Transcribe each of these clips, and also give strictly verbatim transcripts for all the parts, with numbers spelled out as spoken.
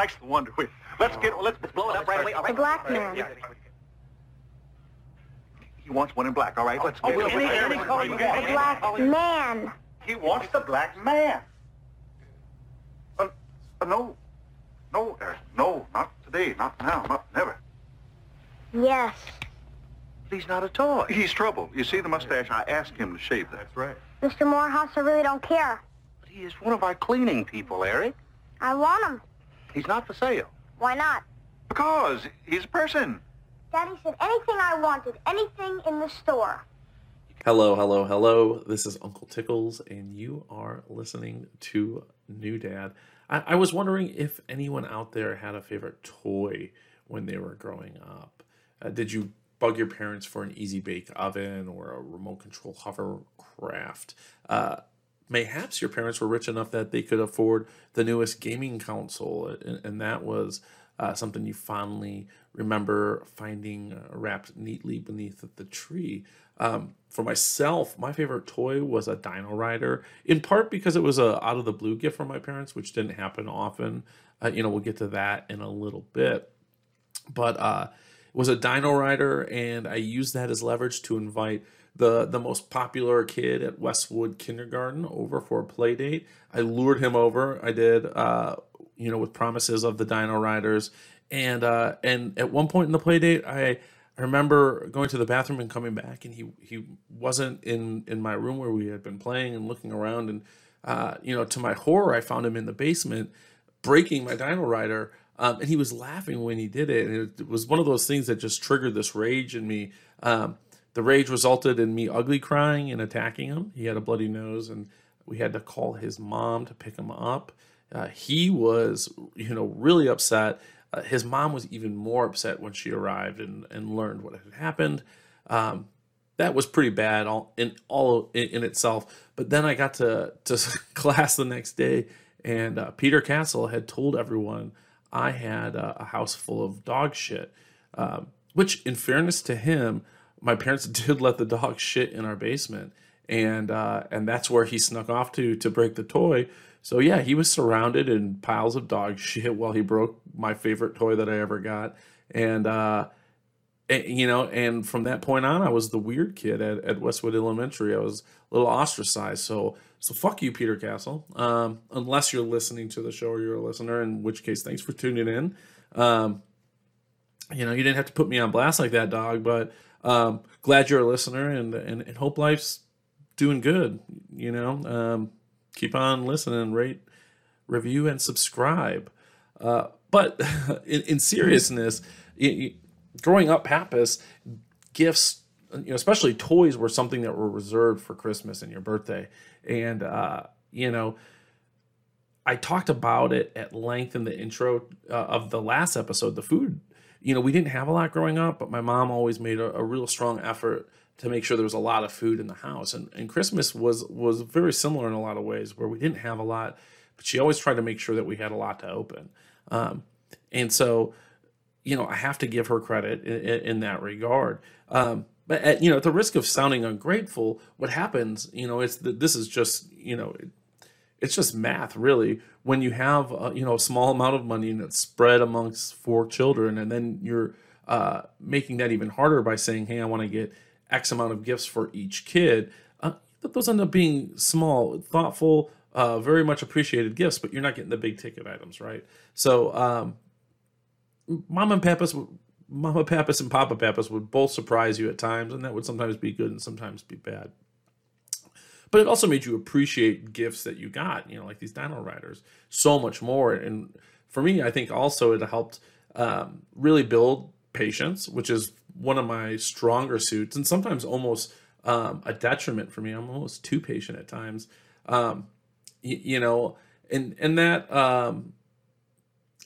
likes the Wonder Wheel. Let's get, let's blow it up right away. All right. The black man. Yeah. He wants one in black, all right? Let's get oh, it. Any, any color you want. The black man. He wants the black man. Uh, uh, no, no, Erin, no, not today, not now, not never. Yes. He's not a toy. He's trouble. You see the mustache? I asked him to shave that. That's right. Mister Morehouse, I really don't care. But he is one of our cleaning people, Eric. I want him. He's not for sale. Why not? Because he's a person. Daddy said anything I wanted, anything in the store. Hello, hello, hello. This is Uncle Tickles, and you are listening to New Dad. I, I was wondering if anyone out there had a favorite toy when they were growing up. Uh, did you bug your parents for an easy bake oven or a remote control hovercraft? Uh, mayhaps your parents were rich enough that they could afford the newest gaming console, and, and that was uh, something you fondly remember finding uh, wrapped neatly beneath the tree. Um, for myself, my favorite toy was a Dino Rider, in part because it was a out of the blue gift from my parents, which didn't happen often. Uh, you know, we'll get to that in a little bit, but uh, was a Dino Rider, and I used that as leverage to invite the, the most popular kid at Westwood Kindergarten over for a play date. I lured him over. I did, uh, you know, with promises of the Dino Riders. And uh, and at one point in the play date, I, I remember going to the bathroom and coming back, and he, he wasn't in, in my room where we had been playing and looking around. And, uh, you know, to my horror, I found him in the basement breaking my Dino Rider. Um, and he was laughing when he did it. And it was one of those things that just triggered this rage in me. Um, the rage resulted in me ugly crying and attacking him. He had a bloody nose, and we had to call his mom to pick him up. Uh, he was, you know, really upset. Uh, his mom was even more upset when she arrived and, and learned what had happened. Um, that was pretty bad all in all in, in itself. But then I got to, to class the next day, and uh, Peter Castle had told everyone I had a house full of dog shit, uh, which in fairness to him, my parents did let the dog shit in our basement. And uh, and that's where he snuck off to to break the toy. So yeah, he was surrounded in piles of dog shit while he broke my favorite toy that I ever got. And, uh, and you know, and from that point on, I was the weird kid at, at Westwood Elementary. I was a little ostracized. So So fuck you, Peter Castle, um, unless you're listening to the show or you're a listener, in which case, thanks for tuning in. Um, you know, you didn't have to put me on blast like that, dog, but um, glad you're a listener, and, and, and hope life's doing good, you know. Um, keep on listening, rate, review, and subscribe. Uh, but in, in seriousness, it, it, growing up Pappas, gifts, you know, especially toys, were something that were reserved for Christmas and your birthday. And, uh, you know, I talked about it at length in the intro uh, of the last episode, the food. You know, we didn't have a lot growing up, but my mom always made a, a real strong effort to make sure there was a lot of food in the house. And, and Christmas was, was very similar in a lot of ways, where we didn't have a lot, but she always tried to make sure that we had a lot to open. Um, and so, you know, I have to give her credit in, in that regard. Um, But at, you know, at the risk of sounding ungrateful, what happens, you know, it's the, this is just, you know, it, it's just math, really. When you have, a, you know, a small amount of money and it's spread amongst four children, and then you're uh, making that even harder by saying, hey, I want to get X amount of gifts for each kid. Uh, those end up being small, thoughtful, uh, very much appreciated gifts, but you're not getting the big ticket items, right? So um, Mom and Papa's... Mama Pappas and Papa Pappas would both surprise you at times, and that would sometimes be good and sometimes be bad. But it also made you appreciate gifts that you got, you know, like these Dino Riders, so much more. And for me, I think also it helped um, really build patience, which is one of my stronger suits, and sometimes almost um, a detriment for me. I'm almost too patient at times, um, y- you know, and, and that um,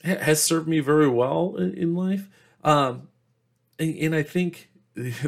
ha- has served me very well in, in life. Um, and, and I think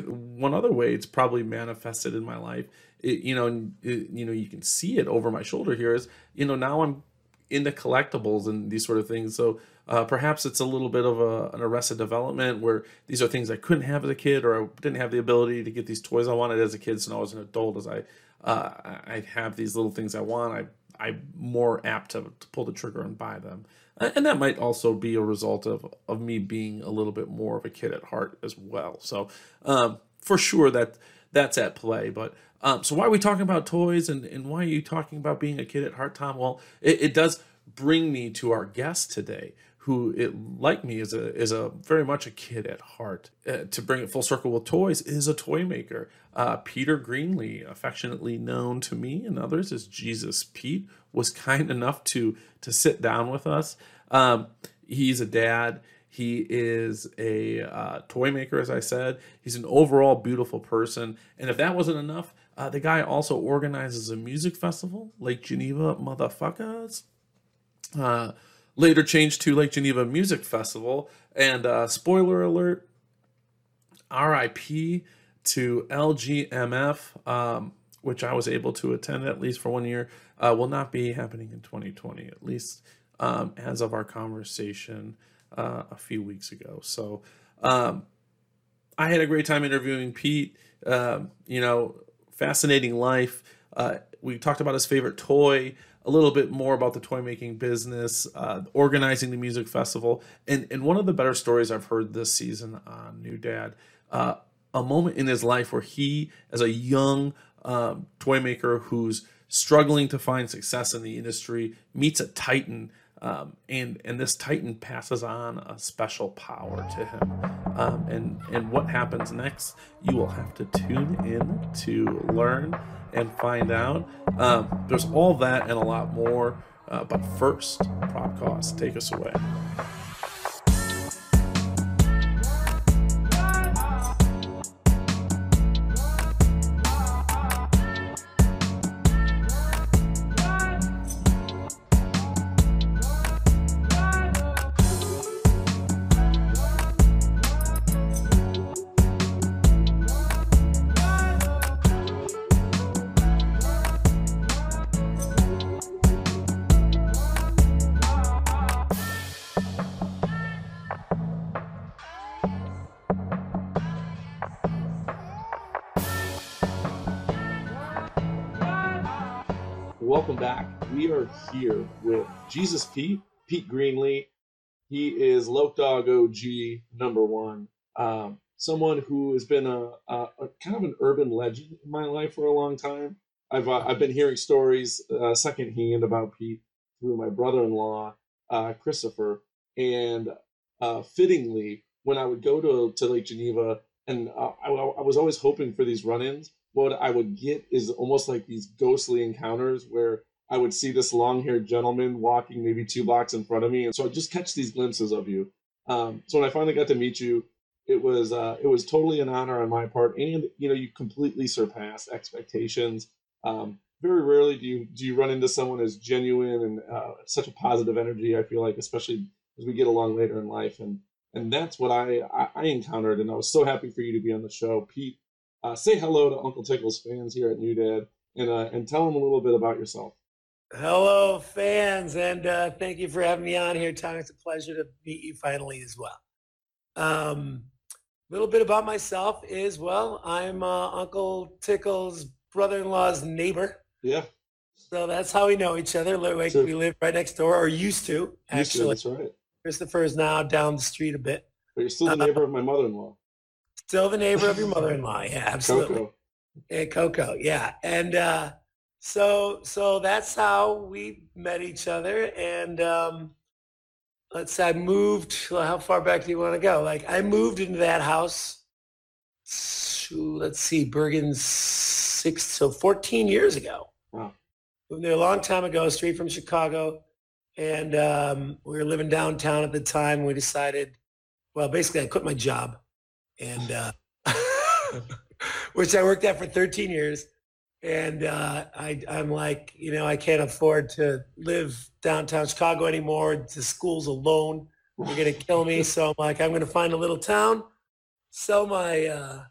one other way it's probably manifested in my life, it, you know, it, you know, you can see it over my shoulder here is, you know, now I'm into collectibles and these sort of things. So uh, perhaps it's a little bit of a, an Arrested Development, where these are things I couldn't have as a kid, or I didn't have the ability to get these toys I wanted as a kid. So now as an adult, as I, uh, I have these little things I want, I, I'm more apt to, to pull the trigger and buy them. And that might also be a result of, of me being a little bit more of a kid at heart as well. So um, for sure that that's at play. But um, so why are we talking about toys, and, and why are you talking about being a kid at heart, Tom? Well, it, it does bring me to our guest today, who, it, like me, is a is a very much a kid at heart. Uh, to bring it full circle with toys, is a toy maker. Uh, Peter Greenlee, affectionately known to me and others as Jesus Pete, was kind enough to to sit down with us. Um, he's a dad. He is a uh, toy maker, as I said. He's an overall beautiful person. And if that wasn't enough, uh, the guy also organizes a music festival, Lake Geneva Motherfuckers. Uh, Later changed to Lake Geneva Music Festival, and uh, spoiler alert, R I P to L G M F, um, which I was able to attend at least for one year, uh, will not be happening in twenty twenty, at least um, as of our conversation uh, a few weeks ago. So um, I had a great time interviewing Pete. Uh, you know, fascinating life. Uh, we talked about his favorite toy, a little bit more about the toy making business, uh, organizing the music festival, and, and one of the better stories I've heard this season on New Dad, uh, a moment in his life where he, as a young um, toy maker who's struggling to find success in the industry, meets a titan, um, and and this titan passes on a special power to him. Um, and, and what happens next, you will have to tune in to learn and find out. Um, there's all that and a lot more, uh, but first, Prop Cost, take us away. Here with Jesus Pete, Pete Greenlee. He is Loke Dog O G number one. Um, someone who has been a, a, a kind of an urban legend in my life for a long time. I've uh, I've been hearing stories uh, secondhand about Pete through my brother-in-law, uh, Christopher. And uh, fittingly, when I would go to, to Lake Geneva, and uh, I, I was always hoping for these run-ins, what I would get is almost like these ghostly encounters where I would see this long-haired gentleman walking maybe two blocks in front of me, and so I just catch these glimpses of you. Um, so when I finally got to meet you, it was uh, it was totally an honor on my part, and you know you completely surpassed expectations. Um, very rarely do you do you run into someone as genuine and uh, such a positive energy. I feel like, especially as we get along later in life, and and that's what I I, I encountered, and I was so happy for you to be on the show, Pete. Uh, say hello to Uncle Tickle's fans here at New Dad, and uh, and tell them a little bit about yourself. Hello, fans, and uh, thank you for having me on here, Tom. It's a pleasure to meet you finally as well. A um, little bit about myself is, well, I'm uh, Uncle Tickle's brother-in-law's neighbor. Yeah. So that's how we know each other. Like so, we live right next door, or used to, actually. Used to, that's right. Christopher is now down the street a bit. But you're still the neighbor uh, of my mother-in-law. Still the neighbor of your mother-in-law, yeah, absolutely. Coco. And Coco, yeah. And, uh, So, so that's how we met each other. And um, let's say I moved, how far back do you want to go? Like I moved into that house, to, let's see, Bergen six, so fourteen years ago. Wow. Moved there a long time ago, straight from Chicago. And um, we were living downtown at the time. We decided, well, basically I quit my job, and uh, which I worked at for thirteen years. And uh, I, I'm like, you know, I can't afford to live downtown Chicago anymore. The school's alone. They're going to kill me. So I'm like, I'm going to find a little town, sell my uh,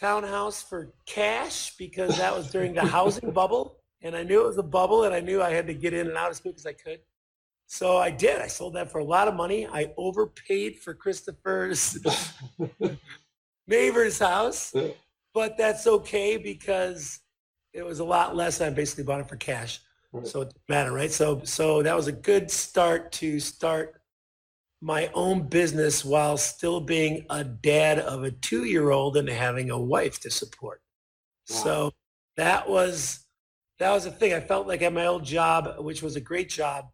townhouse for cash, because that was during the housing bubble. And I knew it was a bubble, and I knew I had to get in and out as quick as I could. So I did. I sold that for a lot of money. I overpaid for Christopher's neighbor's house, but that's okay because it was a lot less. I basically bought it for cash. So it didn't matter, right? So so that was a good start to start my own business while still being a dad of a two-year-old and having a wife to support. Wow. So that was that was the thing. I felt like at my old job, which was a great job,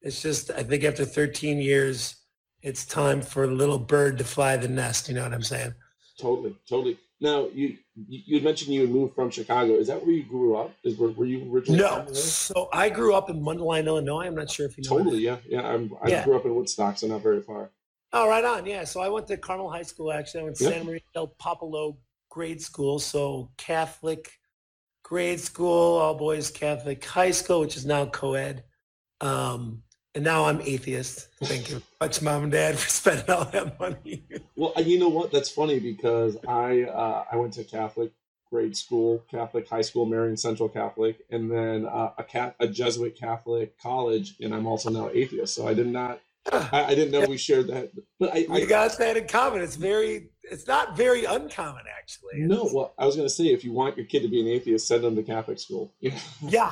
it's just I think after thirteen years, it's time for a little bird to fly the nest. You know what I'm saying? Totally, totally. Now, you you mentioned you moved from Chicago. Is that where you grew up? Is where, were you originally? No. So I grew up in Mundelein, Illinois. I'm not sure if you know. Totally, yeah. yeah. I'm, I yeah. grew up in Woodstock, so not very far. Oh, right on, yeah. So I went to Carmel High School, actually. I went to yeah. Santa Maria del Popolo grade school, so Catholic grade school, all boys Catholic high school, which is now co-ed. Um, And now I'm atheist. Thank you much, Mom and Dad, for spending all that money. Well, you know what? That's funny because I uh, I went to Catholic grade school, Catholic high school, Marian Central Catholic, and then uh, a cat a Jesuit Catholic college, and I'm also now atheist. So I did not I, I didn't know we shared that. But I, I you got that in common. It's very it's not very uncommon, actually. It's, no, well, I was going to say, if you want your kid to be an atheist, send them to Catholic school. Yeah,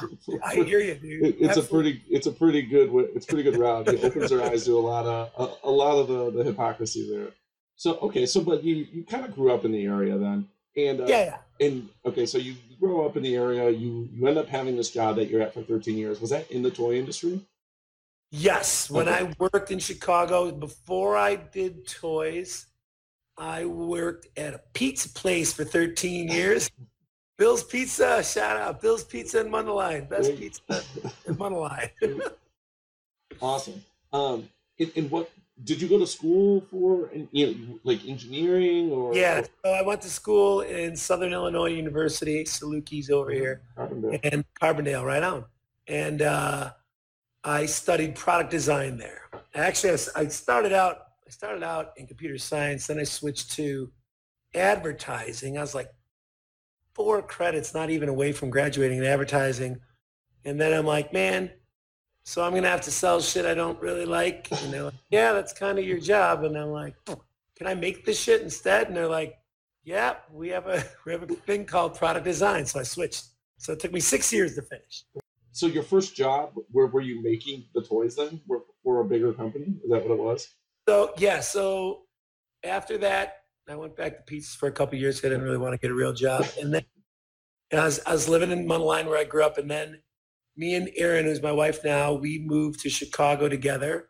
I hear you, dude. It, it's Absolutely. a pretty, it's a pretty good, it's a pretty good route. It opens their eyes to a lot of, a, a lot of the, the hypocrisy there. So, okay, so but you, you kind of grew up in the area then, and uh, yeah, yeah, and okay, so you grow up in the area. You you end up having this job that you're at for thirteen years. Was that in the toy industry? Yes, when okay. I worked in Chicago before I did toys. I worked at a pizza place for thirteen years. Bill's Pizza, shout out. Bill's Pizza in Mundelein. Best Great. pizza in Mundelein. Awesome. Um, and, and what, did you go to school for, you know, like engineering or? Yeah, so I went to school in Southern Illinois University, Saluki's over here. Carbondale. And Carbondale, right on. And uh, I studied product design there. Actually, I, I started out started out in computer science, then I switched to advertising. I was like four credits, not even away from graduating in advertising. And then I'm like, man, so I'm going to have to sell shit I don't really like. And they're like, yeah, that's kind of your job. And I'm like, can I make this shit instead? And they're like, yeah, we have a, we have a thing called product design. So I switched. So it took me six years to finish. So your first job, where were you making the toys then? Were, were a bigger company? Is that what it was? So, yeah, so after that, I went back to pizza for a couple of years. I didn't really want to get a real job. And then and I, was, I was living in Mundelein where I grew up. And then me and Erin, who's my wife now, we moved to Chicago together.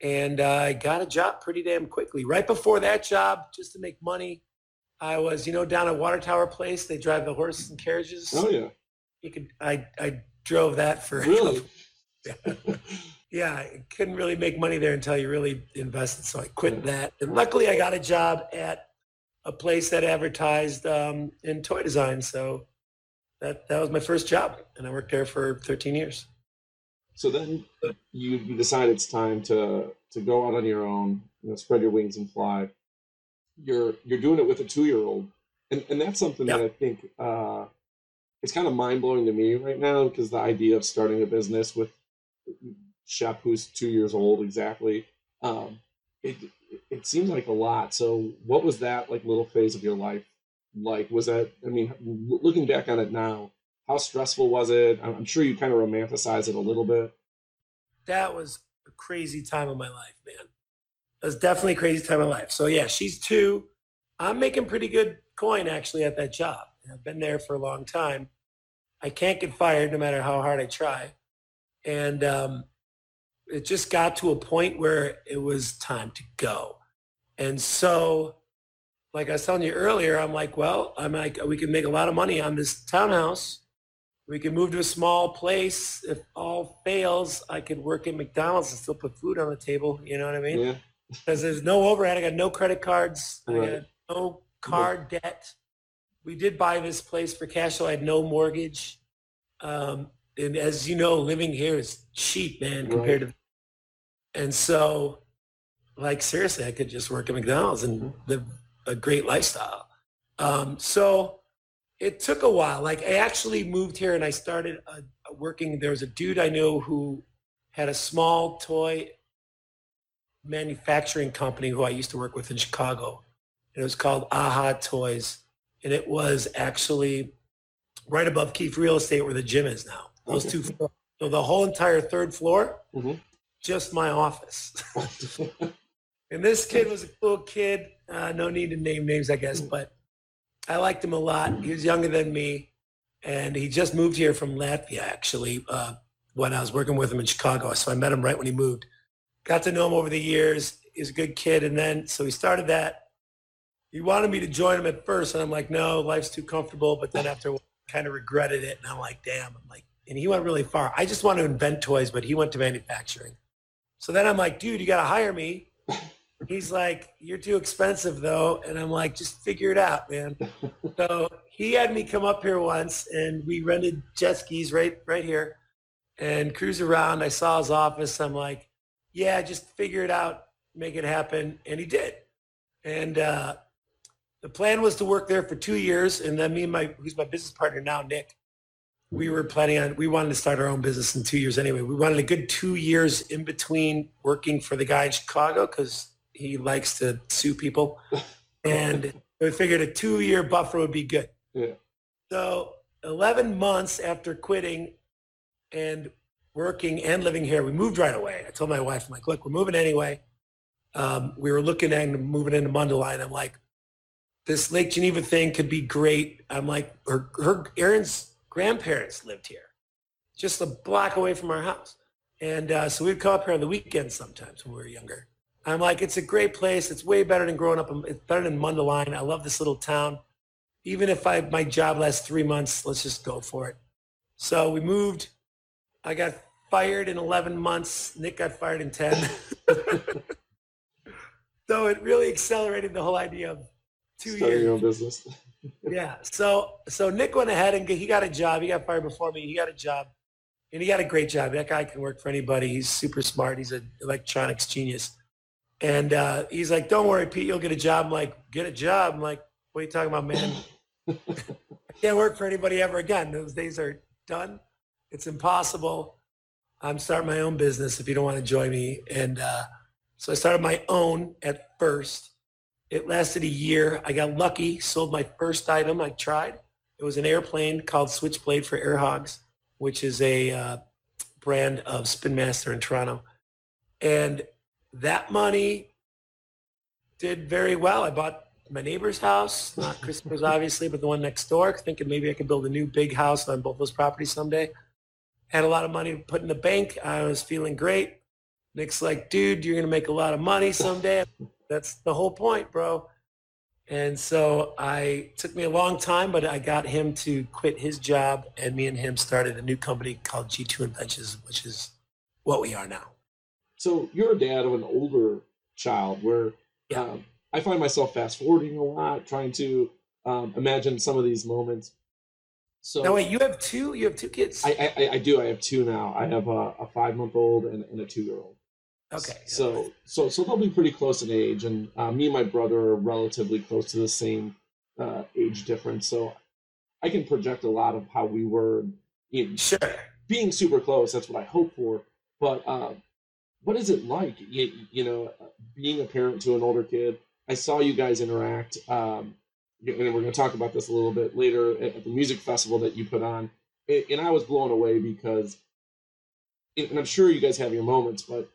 And I uh, got a job pretty damn quickly. Right before that job, just to make money, I was, you know, down at Water Tower Place. They drive the horses and carriages. Oh, yeah. You could, I, I drove that for really? a couple of Yeah, I couldn't really make money there until you really invested, so I quit that. And luckily, I got a job at a place that advertised um, in toy design, so that, that was my first job, and I worked there for thirteen years. So then you decide it's time to, to go out on your own, you know, spread your wings and fly. You're you're doing it with a two-year-old, and, and that's something yep. that I think uh, it's kind of mind-blowing to me right now, because the idea of starting a business with – Shep, who's two years old exactly, um, it it seems like a lot. So what was that like little phase of your life like? Was that, I mean, looking back on it now, how stressful was it? I'm sure you kind of romanticize it a little bit. That was a crazy time of my life, man. That was definitely a crazy time of life. So yeah, she's two. I'm making pretty good coin actually at that job. I've been there for a long time. I can't get fired no matter how hard I try. And, um, it just got to a point where it was time to go. And so, like I was telling you earlier, I'm like, well, I'm like, we can make a lot of money on this townhouse. We can move to a small place. If all fails, I could work at McDonald's and still put food on the table. You know what I mean? Yeah. Because there's no overhead. I got no credit cards. Right. I got no car yeah. debt. We did buy this place for cash, so I had no mortgage. Um, and as you know, living here is cheap, man, compared right. to, and so, like, seriously, I could just work at McDonald's and live a great lifestyle. Um, so it took a while. Like, I actually moved here and I started uh, working. There was a dude I knew who had a small toy manufacturing company who I used to work with in Chicago. And it was called Aha Toys. And it was actually right above Keefe Real Estate where the gym is now. Those two So the whole entire third floor, mm-hmm. just my office. And this kid was a cool kid. Uh, no need to name names, I guess, but I liked him a lot. He was younger than me, and he just moved here from Latvia, actually, uh, when I was working with him in Chicago. So I met him right when he moved. Got to know him over the years. He was a good kid. And then, so he started that. He wanted me to join him at first, and I'm like, no, life's too comfortable. But then after a while, I kind of regretted it, and I'm like, damn. I'm like, and he went really far. I just want to invent toys, but he went to manufacturing. So then I'm like, dude, you got to hire me. He's like, you're too expensive, though. And I'm like, just figure it out, man. So he had me come up here once, and we rented jet skis right right here and cruise around. I saw his office. I'm like, yeah, just figure it out, make it happen. And he did. And uh, the plan was to work there for two years. And then me and my, who's my business partner now, Nick, we were planning on, we wanted to start our own business in two years anyway. We wanted a good two years in between working for the guy in Chicago because he likes to sue people. And we figured a two-year buffer would be good. Yeah. So eleven months after quitting and working and living here, we moved right away. I told my wife, I'm like, look, we're moving anyway. Um, we were looking at moving into Mundelein. I'm like, this Lake Geneva thing could be great. I'm like, her, her Erin's grandparents lived here, just a block away from our house. And uh, so we'd come up here on the weekends sometimes when we were younger. I'm like, it's a great place. It's way better than growing up. It's better than Mundelein. I love this little town. Even if I my job lasts three months, let's just go for it. So we moved. I got fired in eleven months. Nick got fired in ten. So it really accelerated the whole idea of two Starting years. Your own business. Yeah. So so Nick went ahead and he got a job. He got fired before me. He got a job, and he got a great job. That guy can work for anybody. He's super smart. He's an electronics genius. And uh, he's like, don't worry, Pete, you'll get a job. I'm like, get a job? I'm like, what are you talking about, man? I can't work for anybody ever again. Those days are done. It's impossible. I'm starting my own business if you don't want to join me. And uh, so I started my own at first. It lasted a year. I got lucky, sold my first item I tried. It was an airplane called Switchblade for Airhogs, which is a uh, brand of Spin Master in Toronto. And that money did very well. I bought my neighbor's house, not Christopher's obviously, but the one next door, thinking maybe I could build a new big house on both those properties someday. Had a lot of money to put in the bank. I was feeling great. Nick's like, dude, you're going to make a lot of money someday. That's the whole point, bro. And so I it took me a long time, but I got him to quit his job, and me and him started a new company called G two Inventions, which is what we are now. So you're a dad of an older child where yeah. um, I find myself fast forwarding a lot, trying to um, imagine some of these moments. So now wait, you have two, you have two kids? I, I, I do. I have two now. I have a, a five month old and, and a two year old. Okay. So, so, so they'll be pretty close in age, and uh, me and my brother are relatively close to the same uh, age difference. So I can project a lot of how we were, you know, sure. being super close. That's what I hope for. But, uh, what is it like, you, you know, being a parent to an older kid? I saw you guys interact, um, and we're going to talk about this a little bit later at the music festival that you put on. And I was blown away because, and I'm sure you guys have your moments, but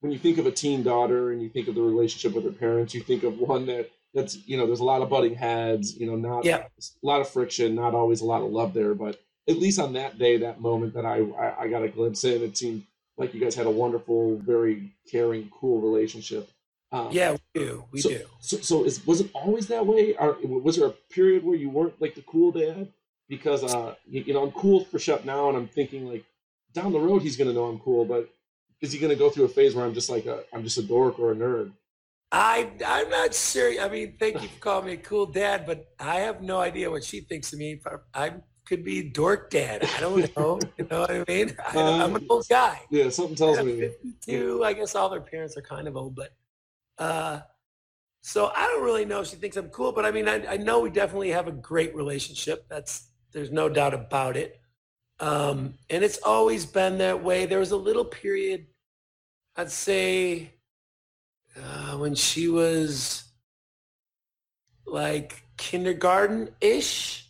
when you think of a teen daughter and you think of the relationship with her parents, you think of one that that's, you know, there's a lot of butting heads, you know, not yeah. a lot of friction, not always a lot of love there. But at least on that day, that moment that I, I, I got a glimpse in, it seemed like you guys had a wonderful, very caring, cool relationship. Um, yeah, we do. We so, do. So, so is, was it always that way? Or was there a period where you weren't like the cool dad? Because, uh, you, you know, I'm cool for Shep now, and I'm thinking like down the road, he's going to know I'm cool, but is he going to go through a phase where I'm just like, a, I'm just a dork or a nerd? I, I'm not sure. I mean, thank you for calling me a cool dad, but I have no idea what she thinks of me. I could be dork dad. I don't know. You know what I mean? I don't, I'm an old guy. Yeah, something tells me. fifty-two. I guess all their parents are kind of old, but uh, so I don't really know if she thinks I'm cool, but I mean, I, I know we definitely have a great relationship. That's, there's no doubt about it. Um, and it's always been that way. There was a little period, I'd say, uh, when she was like kindergarten-ish,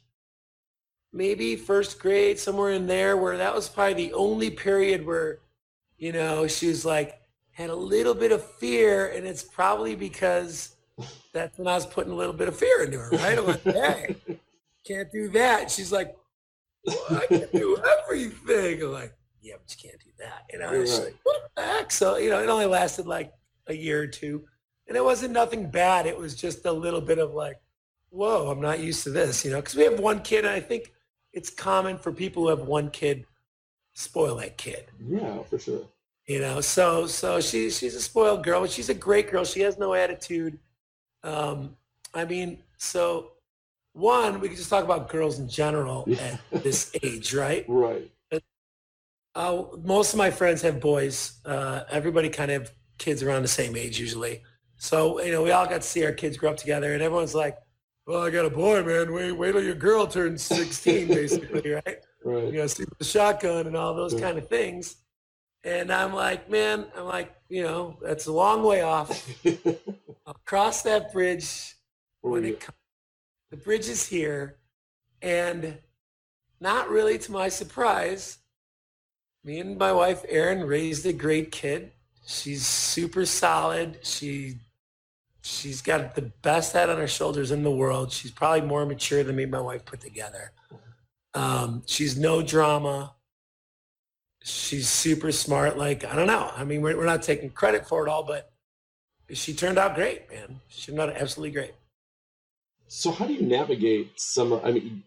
maybe first grade, somewhere in there, where that was probably the only period where, you know, she was like, had a little bit of fear, and it's probably because that's when I was putting a little bit of fear into her, right? I'm like, hey, can't do that. She's like, well, I can do everything. I'm like, yeah, but you can't do that. And I was right. like, what the heck? So, you know, it only lasted like a year or two. And it wasn't nothing bad. It was just a little bit of like, whoa, I'm not used to this, you know, because we have one kid. And I think it's common for people who have one kid, spoil that kid. Yeah, for sure. You know, so so she, she's a spoiled girl. But she's a great girl. She has no attitude. Um, I mean, so one, we could just talk about girls in general yeah. at this age, right? Right. Uh, most of my friends have boys. Uh, everybody kind of have kids around the same age usually. So, you know, we all got to see our kids grow up together, and everyone's like, well, I got a boy, man. Wait, wait till your girl turns sixteen, basically, right? Right. You know, sleep with a shotgun and all those yeah. kind of things. And I'm like, man, I'm like, you know, that's a long way off. I'll cross that bridge when it comes. The bridge is here. And not really to my surprise, me and my wife, Erin, raised a great kid. She's super solid. She, she's got the best head on her shoulders in the world. She's probably more mature than me and my wife put together. Um, she's no drama. She's super smart. Like, I don't know. I mean, we're, we're not taking credit for it all, but she turned out great, man. She turned out absolutely great. So how do you navigate some, I mean,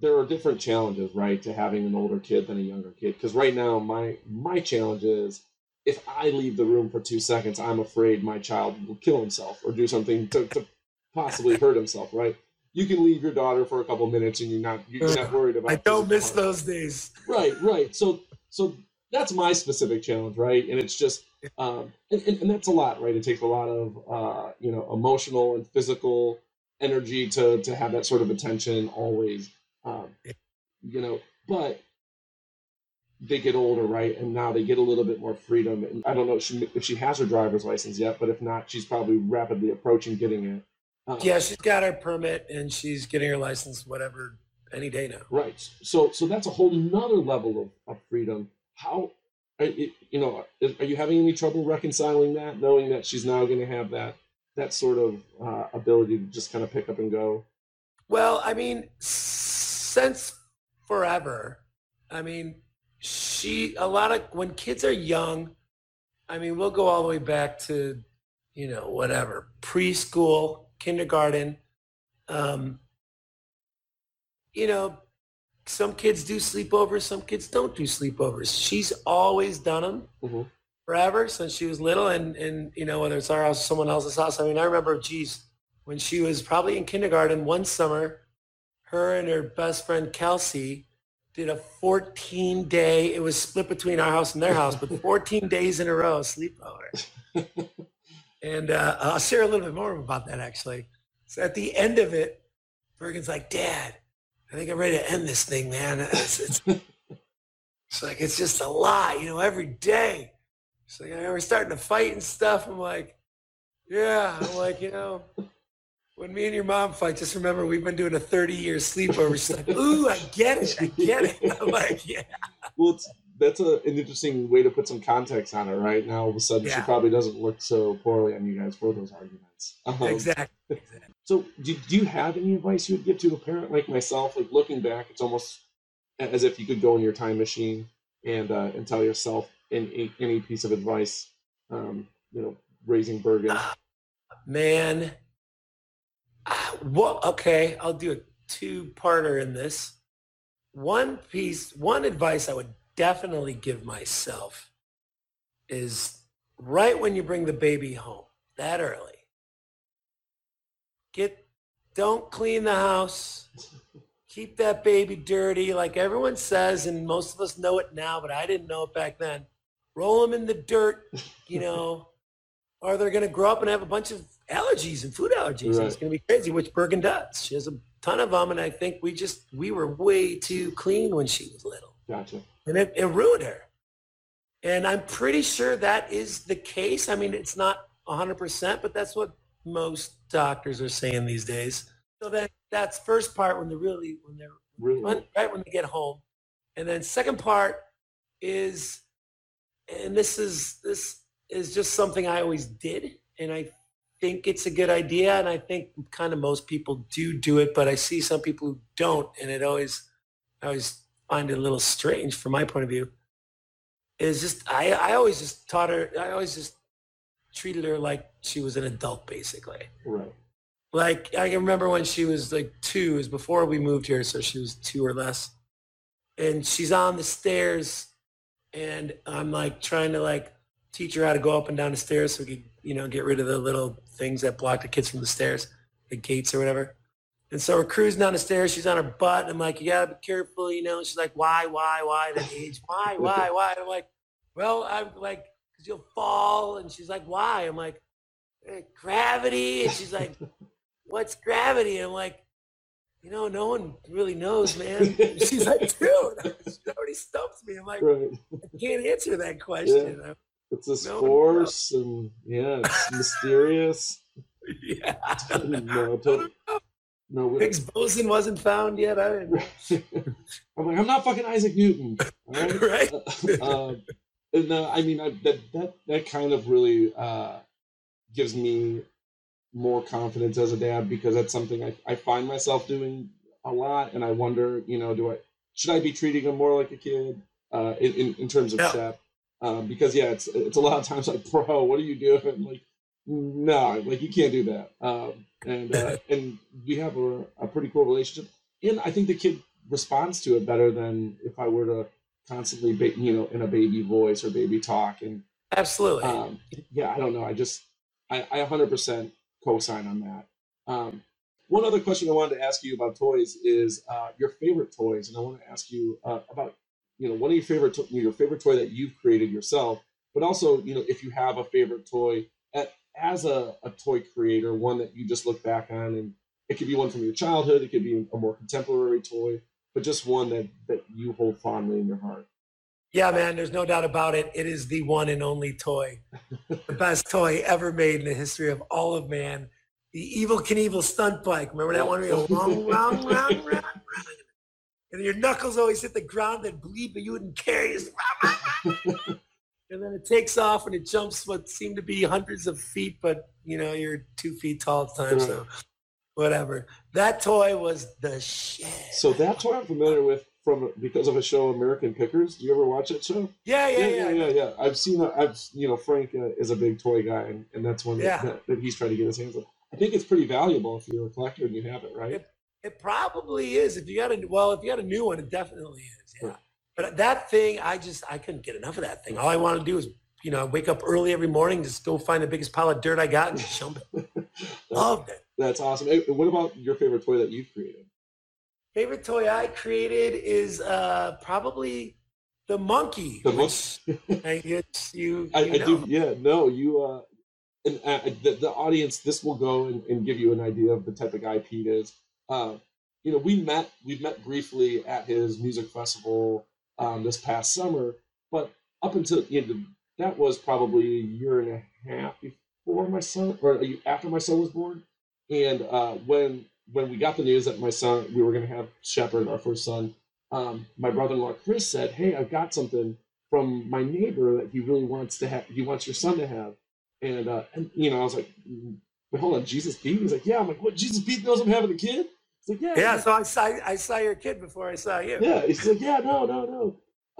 there are different challenges, right, to having an older kid than a younger kid? Because right now, my, my challenge is if I leave the room for two seconds, I'm afraid my child will kill himself or do something to, to possibly hurt himself, right? You can leave your daughter for a couple minutes and you're not you're not worried about. I don't miss daughter. Those days. Right, right. So so that's my specific challenge, right? And it's just, um, and, and, and that's a lot, right? It takes a lot of, uh, you know, emotional and physical energy to to have that sort of attention always, um, you know. But they get older, right? And now they get a little bit more freedom. And I don't know if she, if she has her driver's license yet, but if not, she's probably rapidly approaching getting it. Uh-oh. Yeah, she's got her permit and she's getting her license, whatever, any day now. Right. So, so that's a whole nother level of, of freedom. How, are, you know, are you having any trouble reconciling that, knowing that she's now going to have that that sort of uh, ability to just kind of pick up and go? Well, I mean, since forever, I mean, she a lot of when kids are young, I mean, we'll go all the way back to, you know, whatever preschool. Kindergarten, um, you know, some kids do sleepovers, some kids don't do sleepovers. She's always done them mm-hmm. forever since she was little, and and you know, whether it's our house or someone else's house. I mean, I remember, geez, when she was probably in kindergarten one summer, her and her best friend Kelsey did a fourteen-day. It was split between our house and their house, but fourteen days in a row sleepover. And uh, I'll share a little bit more about that, actually. So at the end of it, Bergen's like, Dad, I think I'm ready to end this thing, man. It's, it's, it's like, it's just a lot, you know, every day. It's like, we're starting to fight and stuff. I'm like, yeah. I'm like, you know, when me and your mom fight, just remember we've been doing a thirty-year sleepover. She's like, ooh, I get it. I get it. I'm like, yeah. Well, it's- That's a, an interesting way to put some context on it, right? Now, all of a sudden, yeah. She probably doesn't look so poorly on you guys for those arguments. Um, exactly. exactly. So do, do you have any advice you would give to a parent like myself? Like, looking back, it's almost as if you could go in your time machine and uh, and tell yourself any, any piece of advice, um, you know, raising Bergen. Uh, man. Uh, well, okay, I'll do a two-parter in this. One piece, one advice I would definitely give myself is right when you bring the baby home that early, get don't clean the house, keep that baby dirty, like everyone says, and most of us know it now, but I didn't know it back then. Roll them in the dirt, you know, or they're going to grow up and have a bunch of allergies and food allergies, right. And it's going to be crazy, which Bergen does. She has a ton of them, and I think we just we were way too clean when she was little. Gotcha. And it, it ruined her. And I'm pretty sure that is the case. I mean, it's not one hundred percent, but that's what most doctors are saying these days. So that, that's first part when they're really, when they're Really? Right when they get home. And then second part is, and this is this is just something I always did, and I think it's a good idea, and I think kind of most people do do it, but I see some people who don't, and it always, I always find it a little strange from my point of view. Is just I, I always just taught her, I always just treated her like she was an adult, basically. Right. Like, I can remember when she was like two, it was before we moved here, so she was two or less. And she's on the stairs, and I'm like trying to like teach her how to go up and down the stairs so we could, you know, get rid of the little things that block the kids from the stairs, the gates or whatever. And so we're cruising down the stairs, she's on her butt, and I'm like, you gotta be careful, you know? And she's like, why, why, why, the age, why, why, why? And I'm like, well, I'm like, because you'll fall. And she's like, why? I'm like, gravity. And she's like, what's gravity? And I'm like, you know, no one really knows, man. And she's like, dude, she already stumps me. I'm like, right. I can't answer that question. Yeah. It's this no force, and yeah, it's mysterious. Yeah. I don't know. I don't know. No, Higgs boson wasn't found yet. I didn't know. I'm like, I'm not fucking Isaac Newton, all right? Right? Uh, uh, and, uh, I mean, I, that that that kind of really uh, gives me more confidence as a dad, because that's something I, I find myself doing a lot, and I wonder, you know, do I should I be treating him more like a kid uh, in, in in terms of yeah. step? Uh, because yeah, it's it's a lot of times like, bro, what are you doing? Like, no, like you can't do that. Um, and uh, and we have a, a pretty cool relationship, and I think the kid responds to it better than if I were to constantly, ba- you know, in a baby voice or baby talk. And absolutely, um, yeah, I don't know. I just I one hundred percent co-sign on that. Um, one other question I wanted to ask you about toys is uh, your favorite toys, and I want to ask you uh, about you know one of your favorite to- your favorite toy that you've created yourself, but also you know if you have a favorite toy at as a, a toy creator, one that you just look back on, and it could be one from your childhood, it could be a more contemporary toy, but just one that, that you hold fondly in your heart. Yeah, man, there's no doubt about it. It is the one and only toy, the best toy ever made in the history of all of man. The Evel Knievel stunt bike. Remember that one? Long, long, long, long, long. And your knuckles always hit the ground and bleed, but you wouldn't care. And then it takes off and it jumps what seem to be hundreds of feet, but you know, you're two feet tall at the time, so whatever. That toy was the shit. So that toy I'm familiar with from because of a show, American Pickers. Do you ever watch that show? Yeah, yeah, yeah, yeah, yeah. yeah, yeah. I've seen. I've you know, Frank uh, is a big toy guy, and, and that's one that, yeah. that, that he's trying to get his hands on. I think it's pretty valuable if you're a collector and you have it, right? It, it probably is. If you got a well, if you got a new one, it definitely is. Yeah. Right. But that thing, I just, I couldn't get enough of that thing. All I wanted to do was, you know, wake up early every morning, just go find the biggest pile of dirt I got and jump it. Loved it. That's awesome. Hey, what about your favorite toy that you've created? Favorite toy I created is uh, probably the monkey. The monkey. I guess you, you I, I do, yeah, no, you, uh, and uh, the, the audience, this will go and, and give you an idea of the type of guy Pete is. Uh, you know, we met, we met briefly at his music festival Um, this past summer, but up until you know, that was probably a year and a half before my son, or after my son was born. And uh, when when we got the news that my son, we were going to have Shepherd, our first son, um, my brother-in-law Chris said, "Hey, I've got something from my neighbor that he really wants to have. He wants your son to have." And uh, and you know, I was like, "But hold on, Jesus Pete?" He's like, "Yeah." I'm like, "What? Jesus Pete knows I'm having a kid?" Like, yeah, yeah, yeah, so I saw I saw your kid before I saw you. Yeah, he's like, yeah, no, no, no.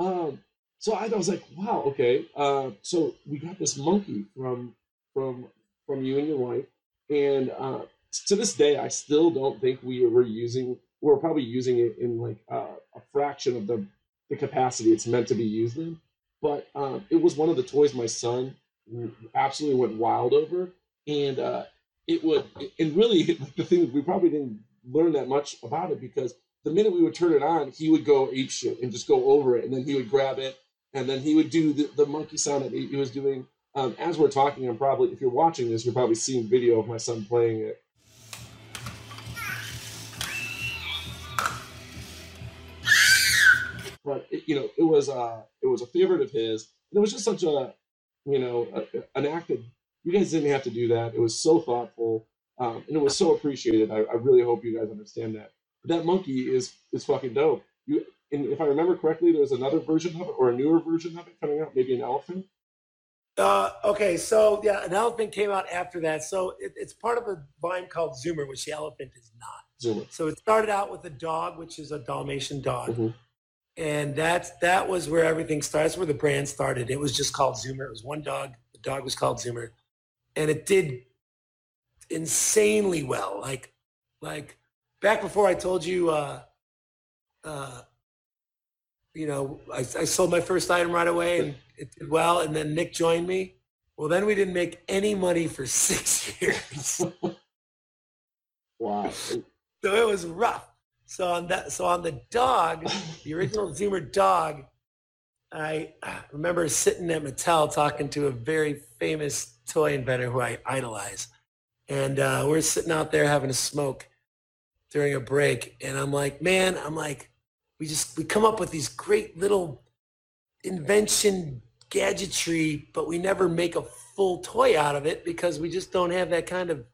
Um, so I, I was like, wow, okay. Uh, so we got this monkey from from from you and your wife, and uh, to this day, I still don't think we were using. We're probably using it in like uh, a fraction of the the capacity it's meant to be used in. But um, it was one of the toys my son absolutely went wild over, and uh, it would. And really, the thing we probably didn't learn that much about it, because the minute we would turn it on, he would go ape shit and just go over it, and then he would grab it, and then he would do the, the monkey sound that he, he was doing. Um, as we're talking, I'm probably, if you're watching this, you're probably seeing video of my son playing it. But it, you know, it was uh, it was a favorite of his, and it was just such a, you know, a, an act that you guys didn't have to do that. It was so thoughtful. Um, and it was so appreciated. I, I really hope you guys understand that. that monkey is is fucking dope. You, and if I remember correctly, there's another version of it or a newer version of it coming out, maybe an elephant. Uh, okay, so yeah, an elephant came out after that. So it, it's part of a vine called Zoomer, which the elephant is not. Zoomer. So it started out with a dog, which is a Dalmatian dog. Mm-hmm. And that's, that was where everything starts, where the brand started. It was just called Zoomer. It was one dog. The dog was called Zoomer. And it did insanely well. Like, like back before I told you, uh, uh, you know, I, I sold my first item right away and it did well. And then Nick joined me. Well, then we didn't make any money for six years. Wow. So it was rough. So on that, so on the dog, the original Zoomer dog, I remember sitting at Mattel talking to a very famous toy inventor who I idolize, and uh, we're sitting out there having a smoke during a break, and I'm like, man, I'm like, we just we come up with these great little invention gadgetry, but we never make a full toy out of it because we just don't have that kind of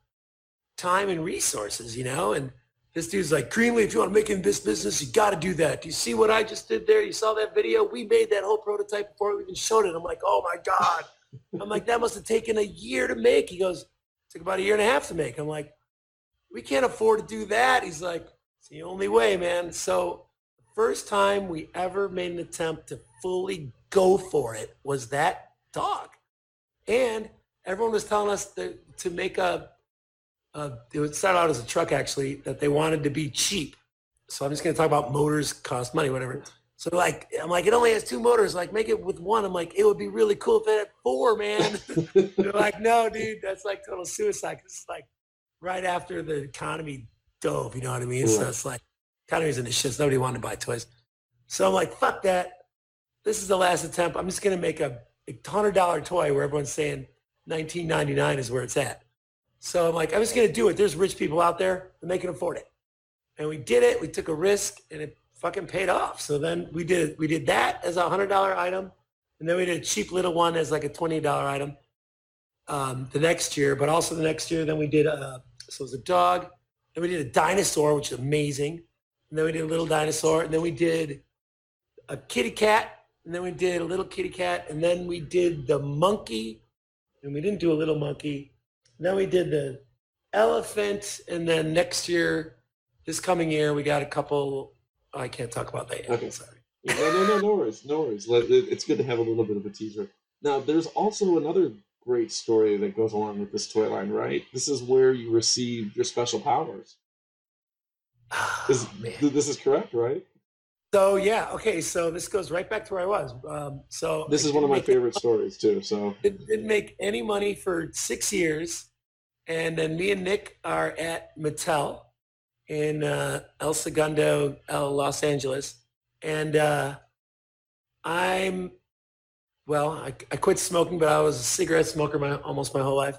time and resources, you know, and. This dude's like, Greenlee, if you want to make it in this business, you got to do that. Do you see what I just did there? You saw that video? We made that whole prototype before we even showed it. I'm like, oh, my God. I'm like, that must have taken a year to make. He goes, it took about a year and a half to make. I'm like, we can't afford to do that. He's like, it's the only way, man. So the first time we ever made an attempt to fully go for it was that dog. And everyone was telling us that to make a Uh, it would start out as a truck, actually, that they wanted to be cheap. So I'm just going to talk about motors cost money, whatever. So like, I'm like, it only has two motors. Like, make it with one. I'm like, it would be really cool if it had four, man. They're like, no, dude, that's like total suicide. This is like right after the economy dove, you know what I mean? Yeah. So it's like, economy's in the shits. Nobody wanted to buy toys. So I'm like, fuck that. This is the last attempt. I'm just going to make a one hundred dollar toy where everyone's saying nineteen ninety-nine is where it's at. So I'm like, I'm just going to do it. There's rich people out there and they can afford it. And we did it. We took a risk and it fucking paid off. So then we did we did that as a one hundred dollar item. And then we did a cheap little one as like a twenty dollar item um, the next year. But also the next year, then we did, a, so it was a dog. Then we did a dinosaur, which is amazing. And then we did a little dinosaur. And then we did a kitty cat. And then we did a little kitty cat. And then we did the monkey. And we didn't do a little monkey. Then we did the elephant, and then next year, this coming year, we got a couple. Oh, I can't talk about that yet. Okay, sorry. No, no, no, no worries, no worries. It's good to have a little bit of a teaser. Now, there's also another great story that goes along with this toy line, right? This is where you receive your special powers. Oh, this, man. This is correct, right? So, yeah, okay, so this goes right back to where I was. Um, so This is one of my favorite stories, too. So it didn't make any money for six years, and then me and Nick are at Mattel in uh, El Segundo, Los Angeles, and uh, I'm, well, I, I quit smoking, but I was a cigarette smoker my, almost my whole life,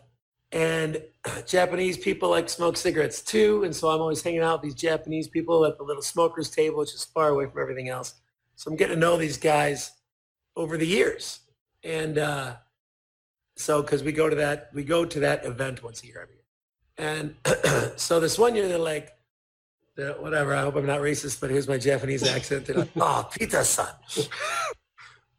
and Japanese people like smoke cigarettes too, and so I'm always hanging out with these Japanese people at the little smokers table, which is far away from everything else. So I'm getting to know these guys over the years, and uh, so because we go to that we go to that event once a year every year, and so this one year they're like, whatever. I hope I'm not racist, but here's my Japanese accent. They're like, "Oh, Peter-san,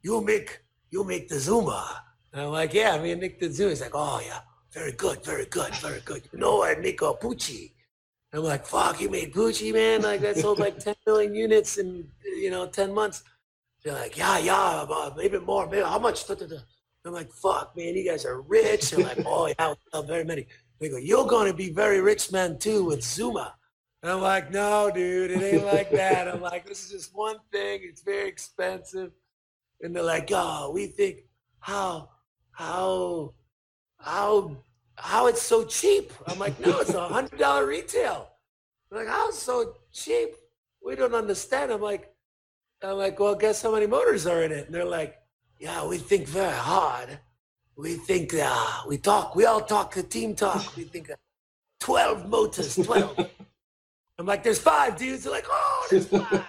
you make you make the Zoomer," and I'm like, "Yeah, I mean, Nick the Zoomer." He's like, "Oh yeah. Very good, very good, very good. You know, I make a Pucci." I'm like, fuck, you made Pucci, man? Like, that sold like ten million units in, you know, ten months. They're like, yeah, yeah, uh, maybe more. Maybe how much? Da, da, da. I'm like, fuck, man, you guys are rich. They're like, oh, yeah, uh, very many. They go, you're going to be very rich, man, too, with Zuma. And I'm like, no, dude, it ain't like that. I'm like, this is just one thing. It's very expensive. And they're like, oh, we think, how, how... How how it's so cheap? I'm like, no, it's a hundred dollar retail. They're like, how it's so cheap? We don't understand. I'm like, I'm like, well, guess how many motors are in it? And they're like, yeah, we think very hard. We think uh, we talk. We all talk the team talk. We think uh, twelve motors, twelve. I'm like, there's five dudes. They're like, oh, there's five.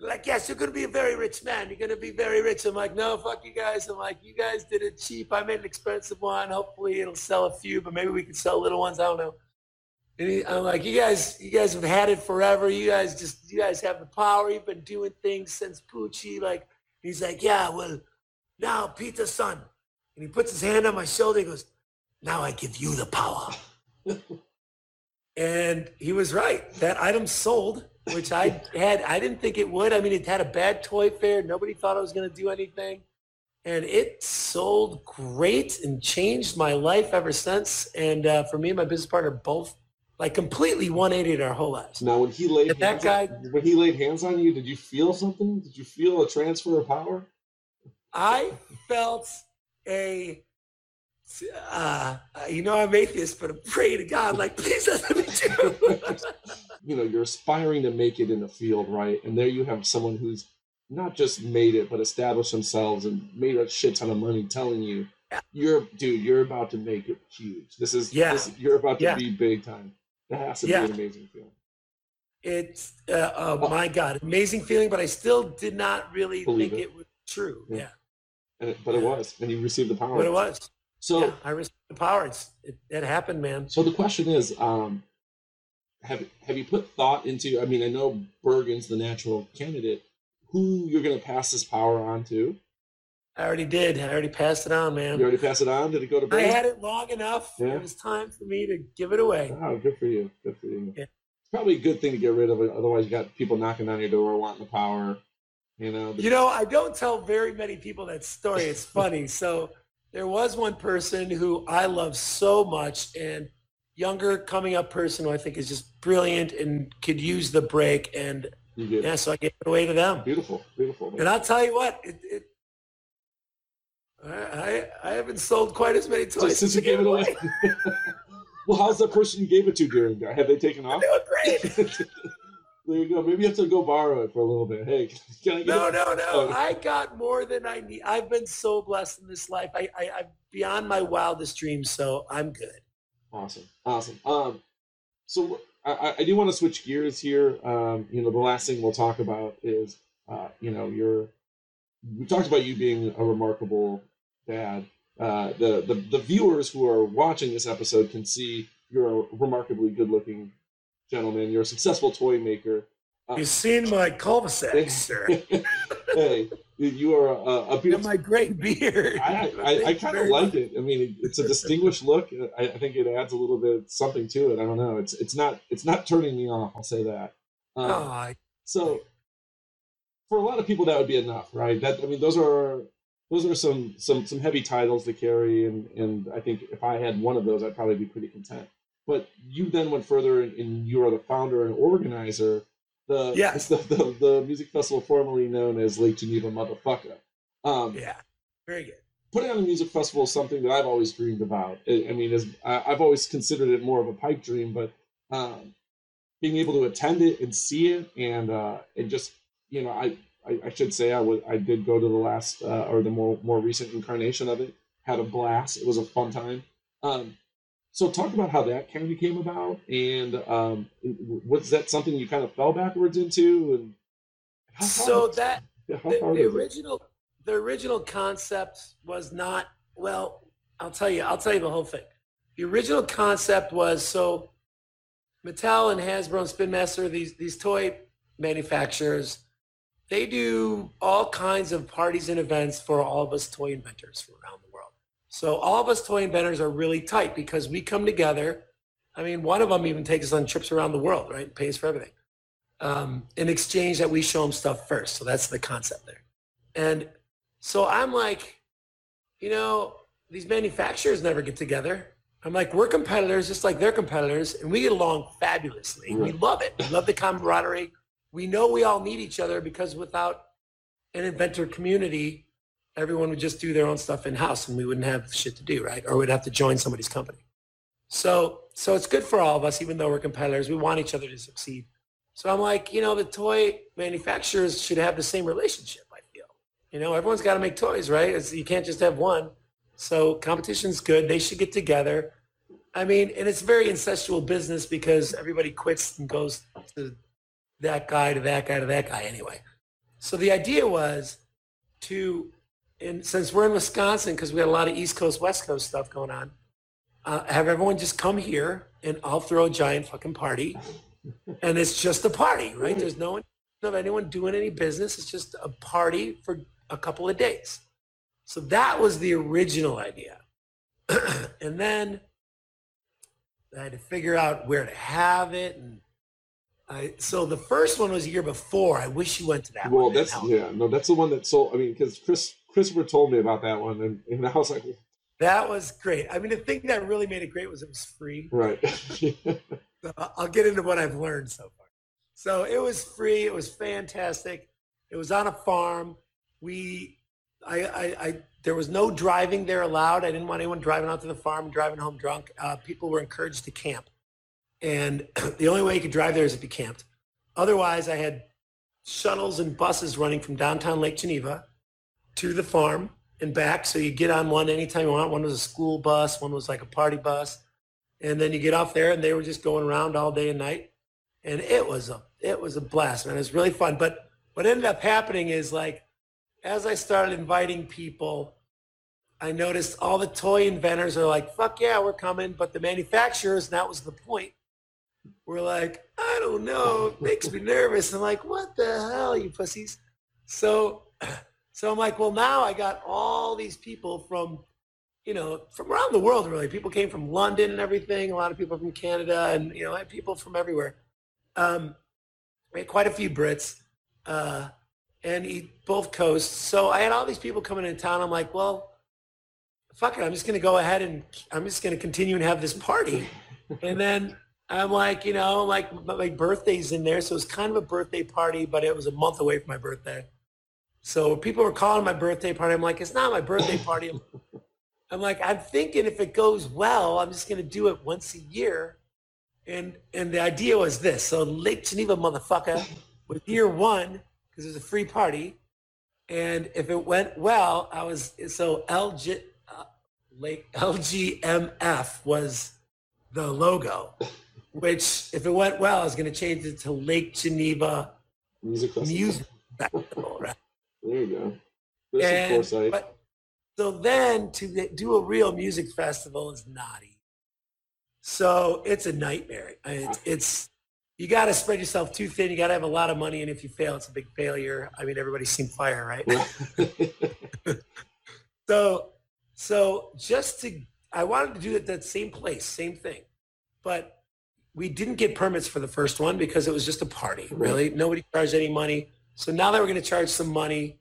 Like, yes, you're going to be a very rich man. You're going to be very rich. I'm like, no, fuck you guys. I'm like, you guys did it cheap. I made an expensive one. Hopefully it'll sell a few, but maybe we can sell little ones. I don't know. And he, I'm like, you guys, you guys have had it forever. You guys just, you guys have the power. You've been doing things since Pucci. Like, he's like, yeah, well, now Peter's son. And he puts his hand on my shoulder. He goes, now I give you the power. And he was right. That item sold, which I had, I didn't think it would. I mean, it had a bad toy fair. Nobody thought I was going to do anything. And it sold great and changed my life ever since. And uh, for me and my business partner, both like completely one eighty our whole lives. Now, when he laid hands that guy, on, when he laid hands on you, did you feel something? Did you feel a transfer of power? I felt a, uh, you know, I'm atheist, but I'm praying to God, like, please let me do. You know, you're aspiring to make it in the field, right? And there you have someone who's not just made it, but established themselves and made a shit ton of money, telling you, you're, dude, you're about to make it huge. This is, yeah. this, you're about to yeah. be big time. That has to yeah. be an amazing feeling. It's, uh, oh, oh my God, amazing feeling, but I still did not really Believe think it. it was true. Yeah. yeah. And it, but it was, and you received the power. But it was. So yeah, I received the power. It's, it, it happened, man. So the question is, um, have, have you put thought into, I mean, I know Bergen's the natural candidate, who you're going to pass this power on to? I already did. I already passed it on, man. You already passed it on? Did it go to Bergen? I had it long enough. Yeah. It was time for me to give it away. Oh, good for you. Good for you. Yeah. It's probably a good thing to get rid of it. Otherwise, you got people knocking on your door wanting the power. You know, but... you know, I don't tell very many people that story. It's funny. So there was one person who I love so much, and younger coming up person who I think is just brilliant and could use the break. And yeah, so I gave it away to them. Beautiful, beautiful. Man. And I'll tell you what, it, it I, I haven't sold quite as many toys since you gave it away. away. Well, how's the person you gave it to doing? Have they taken off? They're doing great. There you go. Maybe you have to go borrow it for a little bit. Hey, can I get no, it? No, no, oh. I got more than I need. I've been so blessed in this life. I, I, I'm beyond my wildest dreams, so I'm good. Awesome, awesome. Um, so. I, I do want to switch gears here. Um, you know, the last thing we'll talk about is, uh, you know, your. We talked about you being a remarkable dad. Uh, the, the the viewers who are watching this episode can see you're a remarkably good-looking gentleman. You're a successful toy maker. Uh, You've seen my cul-de-sac, sir. Hey, you are a, a beautiful. And my great beard. I, I, I kind of like it. I mean, it's a distinguished look. I, I think it adds a little bit something to it. I don't know. It's it's not it's not turning me off. I'll say that. Um, oh, I... So, for a lot of people, that would be enough, right? That I mean, those are those are some some some heavy titles to carry, and and I think if I had one of those, I'd probably be pretty content. But you then went further, and you are the founder and organizer. The, yes. the, the the music festival formerly known as Lake Geneva Motherfucker. Um, yeah, very good. Putting on a music festival is something that I've always dreamed about. I, I mean, I've always considered it more of a pipe dream, but um, being able to attend it and see it, and uh, and just you know, I, I, I should say I would I did go to the last uh, or the more more recent incarnation of it. Had a blast. It was a fun time. Um, So talk about how that kind of came about, and um, was that something you kind of fell backwards into? And how so that it? How the, the original, it? the original concept was not. Well, I'll tell you. I'll tell you the whole thing. The original concept was so. Mattel and Hasbro and Spin Master, these these toy manufacturers, they do all kinds of parties and events for all of us toy inventors from around the world. So all of us toy inventors are really tight because we come together. I mean, one of them even takes us on trips around the world, right? Pays for everything um, in exchange that we show them stuff first. So that's the concept there. And so I'm like, you know, these manufacturers never get together. I'm like, we're competitors just like they're competitors, and we get along fabulously. We love it. We love the camaraderie. We know we all need each other because without an inventor community, everyone would just do their own stuff in-house, and we wouldn't have shit to do, right? Or we'd have to join somebody's company. So so it's good for all of us, even though we're competitors. We want each other to succeed. So I'm like, you know, the toy manufacturers should have the same relationship, I feel. You know, everyone's got to make toys, right? It's, you can't just have one. So competition's good. They should get together. I mean, and it's a very incestual business because everybody quits and goes to that guy, to that guy, to that guy anyway. So the idea was to... And since we're in Wisconsin, because we had a lot of East Coast, West Coast stuff going on, uh, have everyone just come here and I'll throw a giant fucking party. And it's just a party, right? There's no one, of anyone doing any business. It's just a party for a couple of days. So that was the original idea. And then I had to figure out where to have it. And I, so the first one was a year before. I wish you went to that well, one. Well, that's, yeah, no, that's the one that sold. I mean, because Chris, Christopher told me about that one, and, and I was like, that was great. I mean, the thing that really made it great was it was free. Right. So I'll get into what I've learned so far. So it was free. It was fantastic. It was on a farm. We, I, I, I there was no driving there allowed. I didn't want anyone driving out to the farm, driving home drunk. Uh, people were encouraged to camp. And the only way you could drive there is if you camped. Otherwise, I had shuttles and buses running from downtown Lake Geneva to the farm and back. So you get on one anytime you want. One was a school bus. One was like a party bus. And then you get off there, and they were just going around all day and night. And it was a it was a blast, man. It was really fun. But what ended up happening is, like, as I started inviting people, I noticed all the toy inventors are like, fuck yeah, we're coming. But the manufacturers, and that was the point, were like, I don't know, it makes me nervous. I'm like, what the hell, you pussies? So so I'm like, well, now I got all these people from, you know, from around the world, really. People came from London and everything. A lot of people from Canada, and, you know, I had people from everywhere. Um, I had quite a few Brits uh, and he, both coasts. So I had all these people coming into town. I'm like, well, fuck it. I'm just going to go ahead and I'm just going to continue and have this party. And then I'm like, you know, like my birthday's in there. So it's kind of a birthday party, but it was a month away from my birthday. So people were calling my birthday party. I'm like, it's not my birthday party. I'm, I'm like, I'm thinking if it goes well, I'm just going to do it once a year. And and the idea was this. So Lake Geneva Motherfucker was year one because it was a free party. And if it went well, I was, so L G, uh, Lake L G M F was the logo, which if it went well, I was going to change it to Lake Geneva Music Festival. Music Festival, right? There you go. There's and, some foresight. But, So then to do a real music festival is naughty. So it's a nightmare. It's, it's you got to spread yourself too thin. You got to have a lot of money. And if you fail, it's a big failure. I mean, everybody's seen Fire, right? so, so just to, I wanted to do it that same place, same thing. But we didn't get permits for the first one because it was just a party, really. Nobody charged any money. So now that we're going to charge some money,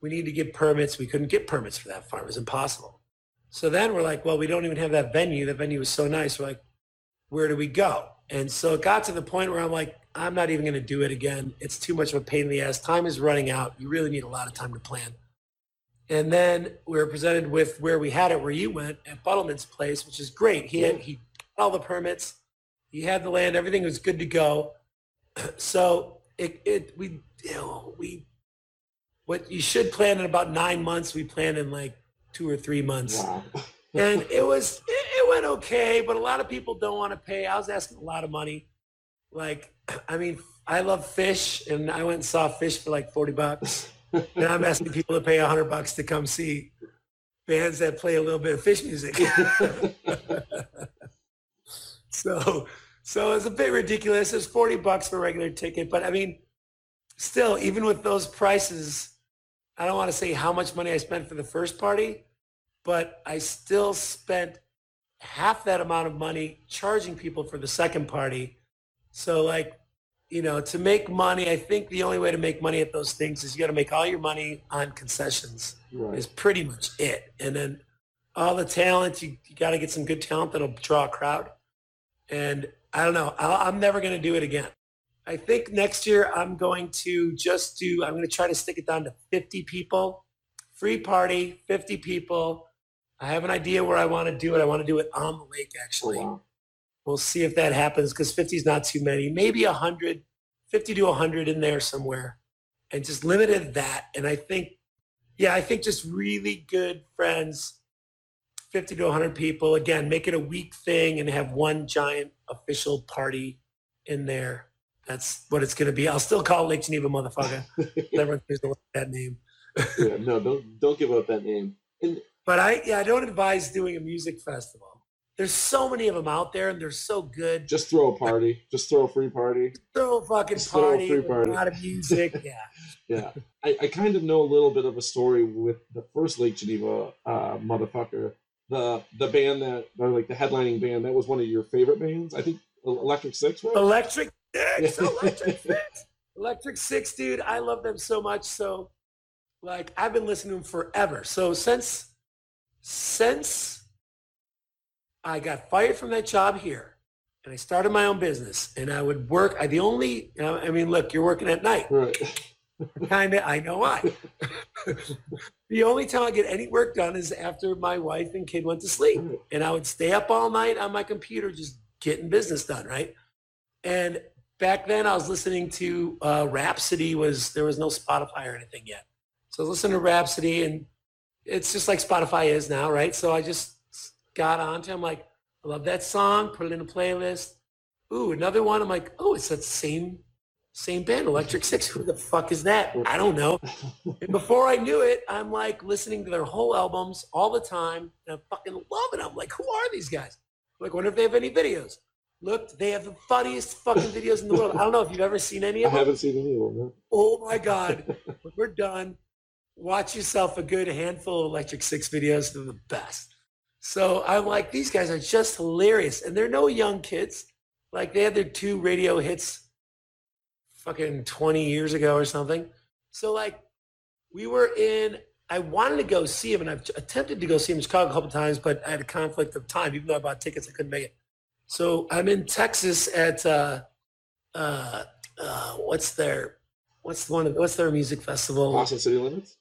we need to get permits. We couldn't get permits for that farm. It was impossible. So then we're like, well, we don't even have that venue. That venue was so nice. We're like, where do we go? And so it got to the point where I'm like, I'm not even going to do it again. It's too much of a pain in the ass. Time is running out. You really need a lot of time to plan. And then we were presented with where we had it, where you went, at Buttleman's place, which is great. He had he got all the permits. He had the land. Everything was good to go. So it it we you know, we. What you should plan in about nine months, we planned in like two or three months. Wow. And it was, it, it went okay, but a lot of people don't want to pay. I was asking a lot of money. Like, I mean, I love fish, and I went and saw fish for like forty bucks. And I'm asking people to pay one hundred bucks to come see bands that play a little bit of fish music. so, so it was a bit ridiculous. It was forty bucks for a regular ticket, but I mean, still, even with those prices, I don't want to say how much money I spent for the first party, but I still spent half that amount of money charging people for the second party. So like, you know, to make money, I think the only way to make money at those things is you got to make all your money on concessions. Right. Is pretty much it. And then all the talent, you, you got to get some good talent that'll draw a crowd. And I don't know, I'll, I'm never going to do it again. I think next year I'm going to just do, I'm going to try to stick it down to fifty people, free party, fifty people. I have an idea where I want to do it. I want to do it on the lake, actually. Oh, wow. We'll see if that happens because fifty is not too many, maybe one hundred, fifty to one hundred in there somewhere, and just limited that. And I think, yeah, I think just really good friends, fifty to one hundred people. Again, make it a week thing and have one giant official party in there. That's what it's going to be. I'll still call Lake Geneva Motherfucker. Everyone seems to like that name. yeah, no, don't don't give up that name. And, but I yeah, I don't advise doing a music festival. There's so many of them out there, and they're so good. Just throw a party. Just throw a free party. Just throw a fucking Just party. Throw a, free party. A lot of music. Yeah. Yeah. I, I kind of know a little bit of a story with the first Lake Geneva uh, motherfucker. The the band that, or like the headlining band, that was one of your favorite bands. I think Electric Six, right? Electric Six. Electric Six. Electric Six, dude. I love them so much. So, like, I've been listening to them forever. So since since. I got fired from that job here, and I started my own business. And I would work. I the only. You know, I mean, look, you're working at night. Right. Kind of. I know why. The only time I get any work done is after my wife and kid went to sleep, right. And I would stay up all night on my computer just getting business done. Right. And back then, I was listening to uh, Rhapsody. Was there was no Spotify or anything yet, so I was listening to Rhapsody, and it's just like Spotify is now, right? So I just got onto. I'm like, I love that song. Put it in a playlist. Ooh, another one. I'm like, oh, it's that same, same band, Electric Six. Who the fuck is that? I don't know. And before I knew it, I'm like listening to their whole albums all the time, and I fucking love it. I'm like, who are these guys? I'm like, wonder if they have any videos. Look, they have the funniest fucking videos in the world. I don't know if you've ever seen any of them. I haven't seen any of them. Oh my god, when we're done, watch yourself a good handful of Electric Six videos. They're the best. So I'm like, these guys are just hilarious. And they're no young kids. Like, they had their two radio hits fucking twenty years ago or something. So, like, we were in, I wanted to go see him, and I've attempted to go see him in Chicago a couple times, but I had a conflict of time. Even though I bought tickets, I couldn't make it. So I'm in Texas at, uh, uh, uh, what's their, what's one of, what's their music festival? Austin City Limits?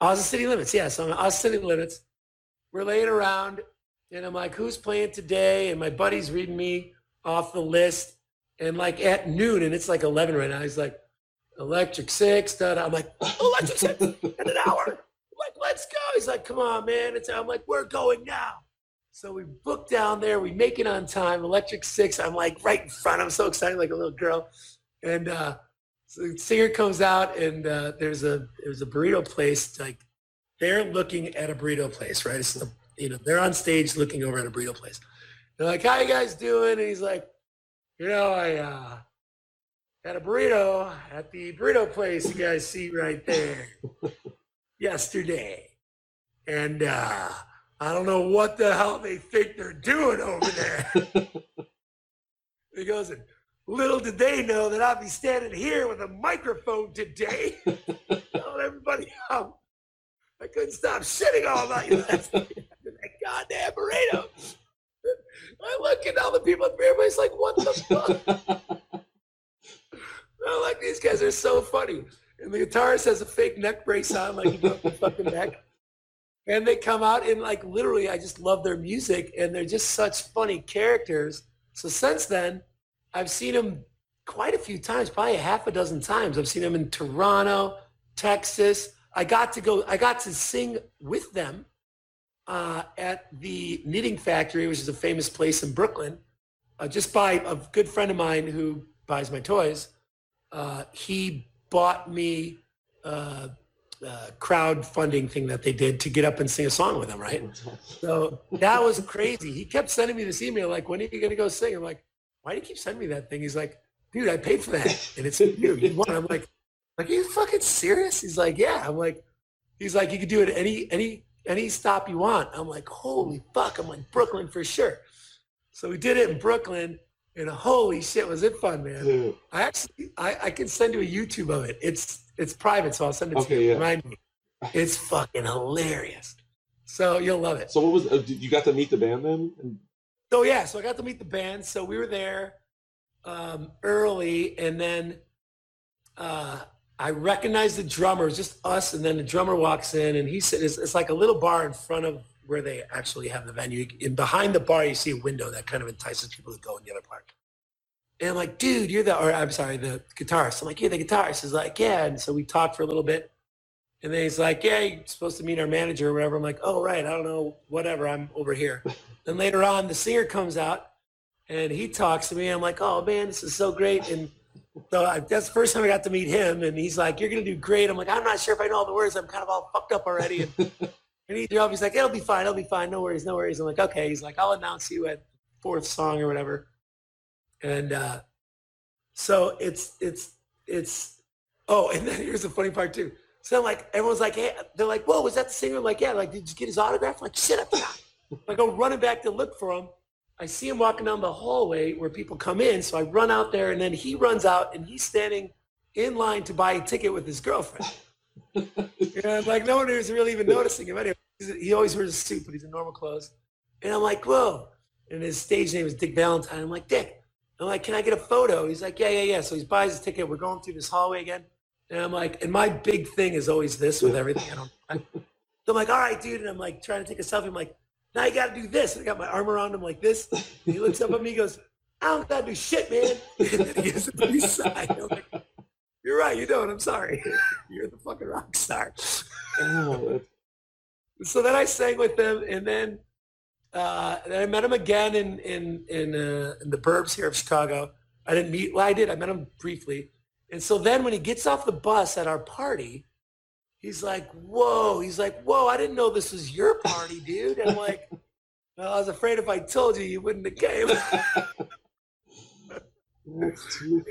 Austin City Limits, yeah. So I'm at Austin City Limits. We're laying around, and I'm like, who's playing today? And my buddy's reading me off the list. And, like, at noon, and it's, like, eleven right now, he's like, Electric Six, da-da. I'm like, Electric Six in an hour. I'm like, let's go. He's like, come on, man. It's, I'm like, we're going now. So we book down there. We make it on time. Electric Six, I'm, like, right in front. I'm so excited, like a little girl. And uh, so the singer comes out, and uh, there's a there's a burrito place, like, they're looking at a burrito place, right? It's the, you know, they're on stage looking over at a burrito place. They're like, how you guys doing? And he's like, you know, I uh, had a burrito at the burrito place you guys see right there yesterday. And uh, I don't know what the hell they think they're doing over there. He goes, little did they know that I'll be standing here with a microphone today telling everybody how I couldn't stop shitting all night. That goddamn burrito. I look at all the people up here, everybody's like, what the fuck? I'm like, these guys are so funny. And the guitarist has a fake neck brace on, like he broke the fucking neck. And they come out, and like literally, I just love their music, and they're just such funny characters. So since then, I've seen them quite a few times, probably a half a dozen times. I've seen them in Toronto, Texas. I got to go, I got to sing with them uh, at the Knitting Factory, which is a famous place in Brooklyn, uh, just by a good friend of mine who buys my toys. Uh, he bought me a, a crowdfunding thing that they did to get up and sing a song with them, right? So that was crazy. He kept sending me this email, like, when are you going to go sing? I'm like, why do you keep sending me that thing? He's like, dude, I paid for that. And it's for you. You won. I'm like, Like, are you fucking serious? He's like, yeah. I'm like, he's like, you can do it any any any stop you want. I'm like, holy fuck. I'm like, Brooklyn for sure. So we did it in Brooklyn, and holy shit, was it fun, man. Dude. I actually, I, I can send you a YouTube of it. It's it's private, so I'll send it okay, to you. Yeah. Remind me. It's fucking hilarious. So you'll love it. So what was, uh, you got to meet the band then? So yeah, so I got to meet the band. So we were there um, early, and then uh, I recognize the drummer, just us, and then the drummer walks in, and he said, it's, it's like a little bar in front of where they actually have the venue. And behind the bar, you see a window that kind of entices people to go in the other part. And I'm like, dude, you're the, or I'm sorry, the guitarist. I'm like, yeah, the guitarist. He's like, yeah. And so we talked for a little bit. And then he's like, yeah, you're supposed to meet our manager or whatever. I'm like, oh, right. I don't know, whatever. I'm over here. Then later on, the singer comes out, and he talks to me. I'm like, oh, man, this is so great. And so I, that's the first time I got to meet him, and he's like, you're going to do great. I'm like, I'm not sure if I know all the words. I'm kind of all fucked up already. And And he threw up. He's like, it'll be fine. It'll be fine. No worries. No worries. I'm like, okay. He's like, I'll announce you at fourth song or whatever. And uh, so it's, it's, it's, oh, and then here's the funny part too. So I'm like, everyone's like, hey, they're like, whoa, was that the singer? I'm like, yeah. Like, did you get his autograph? I'm like, shit, I forgot. I go running back to look for him. I see him walking down the hallway where people come in. So I run out there, and then he runs out, and he's standing in line to buy a ticket with his girlfriend. And I'm like, no one was really even noticing him. Anyway, he always wears a suit, but he's in normal clothes. And I'm like, whoa. And his stage name is Dick Valentine. I'm like, Dick. I'm like, can I get a photo? He's like, yeah, yeah, yeah. So he buys his ticket. We're going through this hallway again. And I'm like, and my big thing is always this with everything. I don't, I, so I'm like, all right, dude. And I'm like trying to take a selfie. I'm like, now you got to do this. And I got my arm around him like this. And he looks up at me, he goes, I don't got to do shit, man. And then he gives it to me side. I'm like, you're right. You don't. I'm sorry. You're the fucking rock star. Oh. So then I sang with them, and then uh, then I met him again in in in, uh, in the burbs here of Chicago. I didn't meet. Well, I did. I met him briefly. And so then when he gets off the bus at our party, he's like, whoa. He's like, whoa, I didn't know this was your party, dude. And I'm like, well, I was afraid if I told you, you wouldn't have came.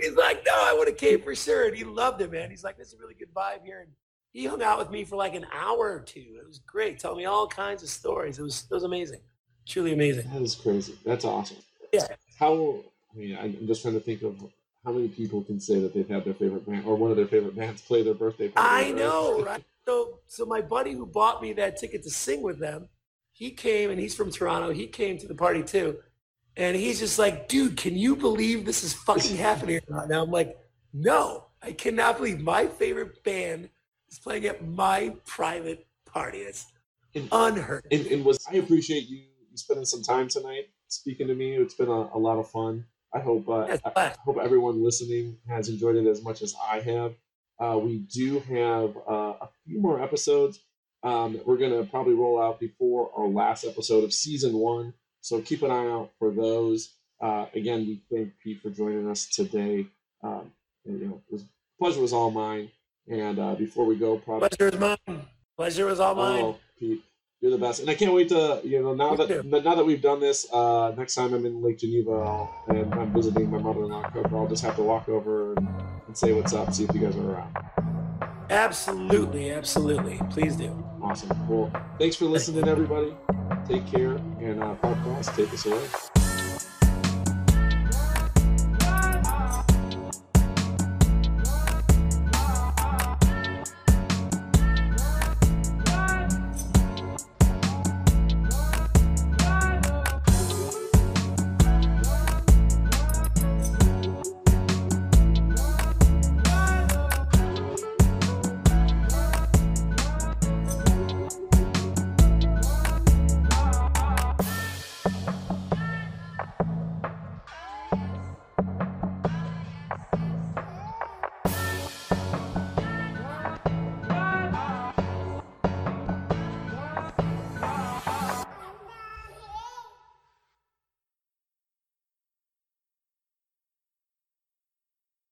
He's like, no, I would have came for sure. And he loved it, man. He's like, this is a really good vibe here. And he hung out with me for like an hour or two. It was great. Told me all kinds of stories. It was it was amazing. Truly amazing. That is crazy. That's awesome. Yeah. How, I mean, I'm just trying to think of how many people can say that they've had their favorite band or one of their favorite bands play their birthday party? I know, right? So, so my buddy who bought me that ticket to sing with them, he came, and he's from Toronto. He came to the party too. And he's just like, dude, can you believe this is fucking happening right now? I'm like, no, I cannot believe my favorite band is playing at my private party. It's unheard. And, and was, I appreciate you spending some time tonight speaking to me. It's been a, a lot of fun. I hope uh, I hope everyone listening has enjoyed it as much as I have. Uh, we do have uh, a few more episodes um, that we're going to probably roll out before our last episode of season one. So keep an eye out for those. Uh, again, we thank Pete for joining us today. Um, and, you know, it was, pleasure was all mine. And uh, before we go, probably pleasure is mine. Pleasure was all mine. Oh, Pete. You're the best, and I can't wait to, you know, now that now that we've done this, uh, next time I'm in Lake Geneva I'll, and I'm visiting my mother-in-law, Coco, I'll just have to walk over and, and say what's up, see if you guys are around. Absolutely, absolutely. Please do. Awesome. Well, thanks for listening, everybody. Take care, and uh, podcast, take us away.